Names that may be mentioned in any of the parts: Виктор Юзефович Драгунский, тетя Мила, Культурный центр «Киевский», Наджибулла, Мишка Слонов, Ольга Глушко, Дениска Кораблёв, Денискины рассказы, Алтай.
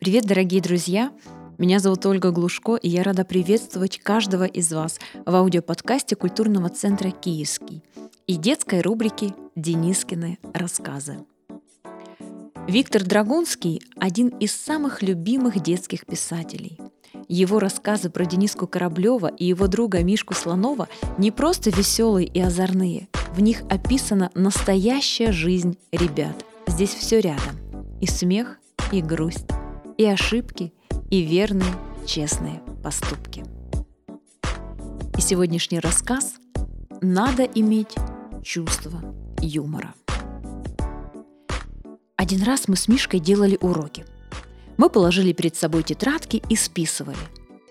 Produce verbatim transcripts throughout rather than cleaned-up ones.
Привет, дорогие друзья! Меня зовут Ольга Глушко, и я рада приветствовать каждого из вас в аудиоподкасте Культурного центра «Киевский» и детской рубрики «Денискины рассказы». Виктор Драгунский – один из самых любимых детских писателей. Его рассказы про Дениску Кораблёва и его друга Мишку Слонова не просто веселые и озорные. В них описана настоящая жизнь ребят. Здесь все рядом. И смех, и грусть, и ошибки, и верные, честные поступки. И сегодняшний рассказ «Надо иметь чувство юмора». Один раз мы с Мишкой делали уроки. Мы положили перед собой тетрадки и списывали.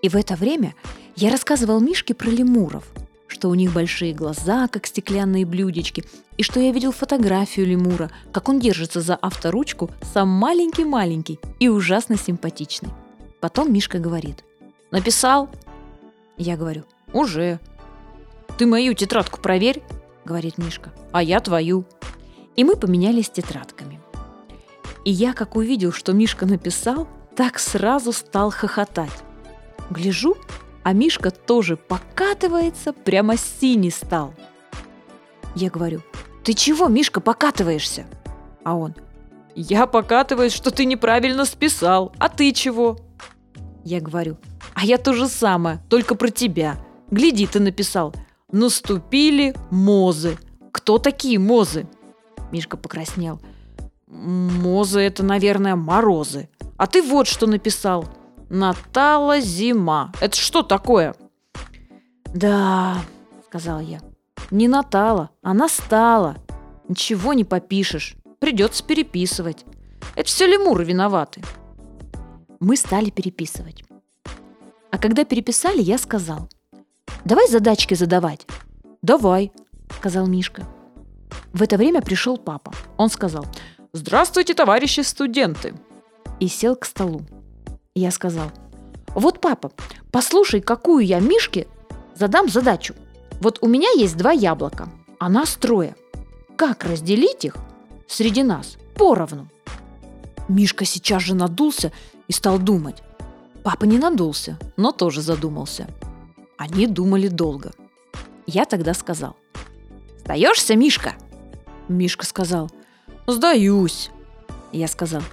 И в это время я рассказывал Мишке про лемуров, что у них большие глаза, как стеклянные блюдечки, и что я видел фотографию лемура, как он держится за авторучку, сам маленький-маленький и ужасно симпатичный. Потом Мишка говорит: «Написал?» Я говорю: «Уже». «Ты мою тетрадку проверь», говорит Мишка, «а я твою». И мы поменялись тетрадками. И я, как увидел, что Мишка написал, так сразу стал хохотать. Гляжу, а Мишка тоже покатывается, прямо синий стал. Я говорю: «Ты чего, Мишка, покатываешься?» А он: «Я покатываюсь, что ты неправильно списал, а ты чего?» Я говорю: «А я то же самое, только про тебя. Гляди, ты написал: наступили мозы. Кто такие мозы?» Мишка покраснел. «Мозы – это, наверное, морозы. А ты вот что написал: натала зима. Это что такое?» «Да, – сказал я, – не натала, а настала. Ничего не попишешь, придется переписывать. Это все лемуры виноваты». Мы стали переписывать. А когда переписали, я сказал: «Давай задачки задавать». «Давай», – сказал Мишка. В это время пришел папа. Он сказал: «Здравствуйте, товарищи студенты!» И сел к столу. Я сказал: «Вот, папа, послушай, какую я Мишке задам задачу. Вот у меня есть два яблока, а нас трое. Как разделить их среди нас поровну?» Мишка сейчас же надулся и стал думать. Папа не надулся, но тоже задумался. Они думали долго. Я тогда сказал: «Сдаешься, Мишка?» Мишка сказал: «Сдаюсь». Я сказал: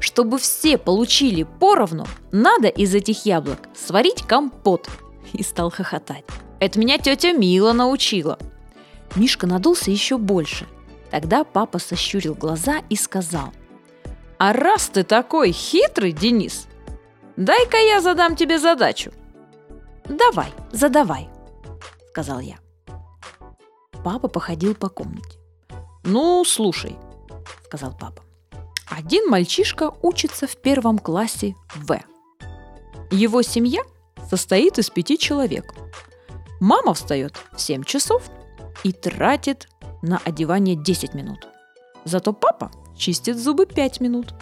«Чтобы все получили поровну, надо из этих яблок сварить компот». И стал хохотать. «Это меня тетя Мила научила». Мишка надулся еще больше. Тогда папа сощурил глаза и сказал: «А раз ты такой хитрый, Денис, дай-ка я задам тебе задачу». «Давай, задавай», – сказал я. Папа походил по комнате. «Ну, слушай», – сказал папа. «Один мальчишка учится в первом классе В. Его семья состоит из пяти человек. Мама встает в семь часов и тратит на одевание десять минут. Зато папа чистит зубы пять минут.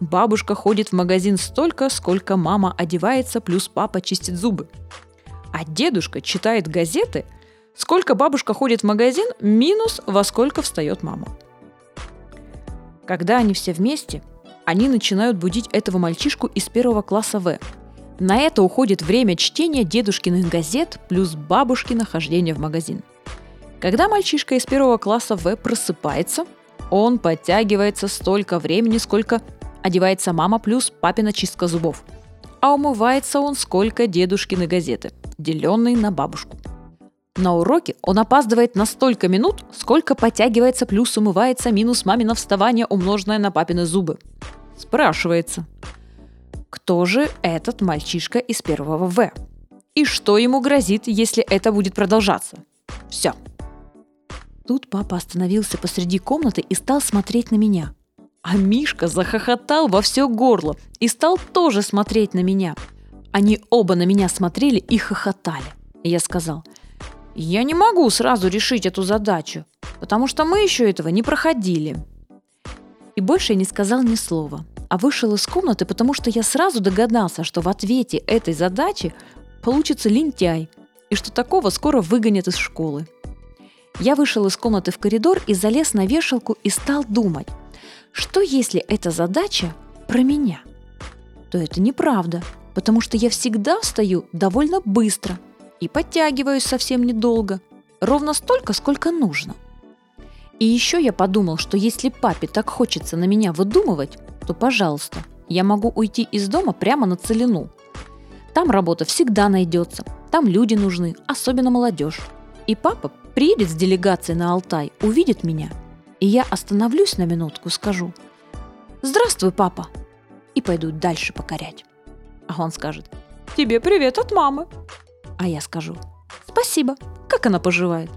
Бабушка ходит в магазин столько, сколько мама одевается, плюс папа чистит зубы. А дедушка читает газеты, сколько бабушка ходит в магазин, минус во сколько встает мама». Когда они все вместе, они начинают будить этого мальчишку из первого класса В. На это уходит время чтения дедушкиных газет плюс бабушкино хождение в магазин. Когда мальчишка из первого класса В просыпается, он подтягивается столько времени, сколько одевается мама плюс папина чистка зубов. А умывается он сколько дедушкины газеты, деленные на бабушку. На уроке он опаздывает на столько минут, сколько подтягивается плюс умывается минус мамино вставание, умноженное на папины зубы. Спрашивается: кто же этот мальчишка из первого В? И что ему грозит, если это будет продолжаться? Все. Тут папа остановился посреди комнаты и стал смотреть на меня. А Мишка захохотал во все горло и стал тоже смотреть на меня. Они оба на меня смотрели и хохотали. И я сказал: «Я не могу сразу решить эту задачу, потому что мы еще этого не проходили». И больше я не сказал ни слова, а вышел из комнаты, потому что я сразу догадался, что в ответе этой задачи получится лентяй, и что такого скоро выгонят из школы. Я вышел из комнаты в коридор и залез на вешалку и стал думать, что если эта задача про меня? то это неправда, потому что я всегда встаю довольно быстро и подтягиваюсь совсем недолго, ровно столько, сколько нужно. И еще я подумал, что если папе так хочется на меня выдумывать, то, пожалуйста, я могу уйти из дома прямо на целину. Там работа всегда найдется, там люди нужны, особенно молодежь. И папа приедет с делегацией на Алтай, увидит меня, и я остановлюсь на минутку, скажу: «Здравствуй, папа!» и пойду дальше покорять. А он скажет: «Тебе привет от мамы!» А я скажу: «Спасибо, как она поживает?»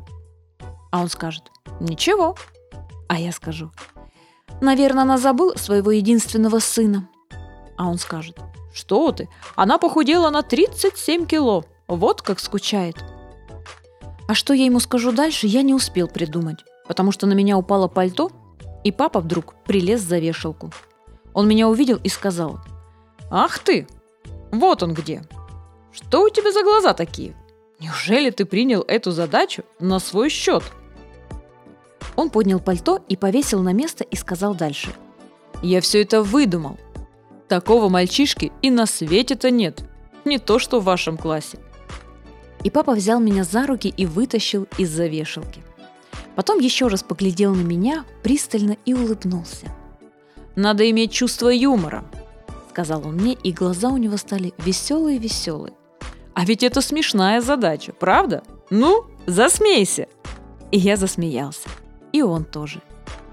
А он скажет: «Ничего». А я скажу: «Наверное, она забыла своего единственного сына». А он скажет: «Что ты? Она похудела на тридцать семь кило. Вот как скучает». А что я ему скажу дальше, я не успел придумать, потому что на меня упало пальто, и папа вдруг прилез за вешалку. Он меня увидел и сказал: «Ах ты! Вот он где! Что у тебя за глаза такие? Неужели ты принял эту задачу на свой счет?» Он поднял пальто и повесил на место и сказал дальше: «Я все это выдумал. Такого мальчишки и на свете-то нет. Не то, что в вашем классе». И папа взял меня за руки и вытащил из-за вешалки. Потом еще раз поглядел на меня пристально и улыбнулся. «Надо иметь чувство юмора», — сказал он мне, и глаза у него стали веселые-веселые. «А ведь это смешная задача, правда? Ну, засмейся!» И я засмеялся. И он тоже.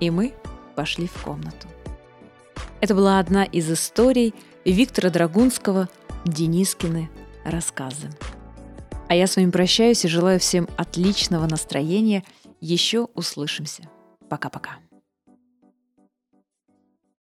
И мы пошли в комнату. Это была одна из историй Виктора Драгунского «Денискины рассказы». А я с вами прощаюсь и желаю всем отличного настроения. Еще услышимся. Пока-пока.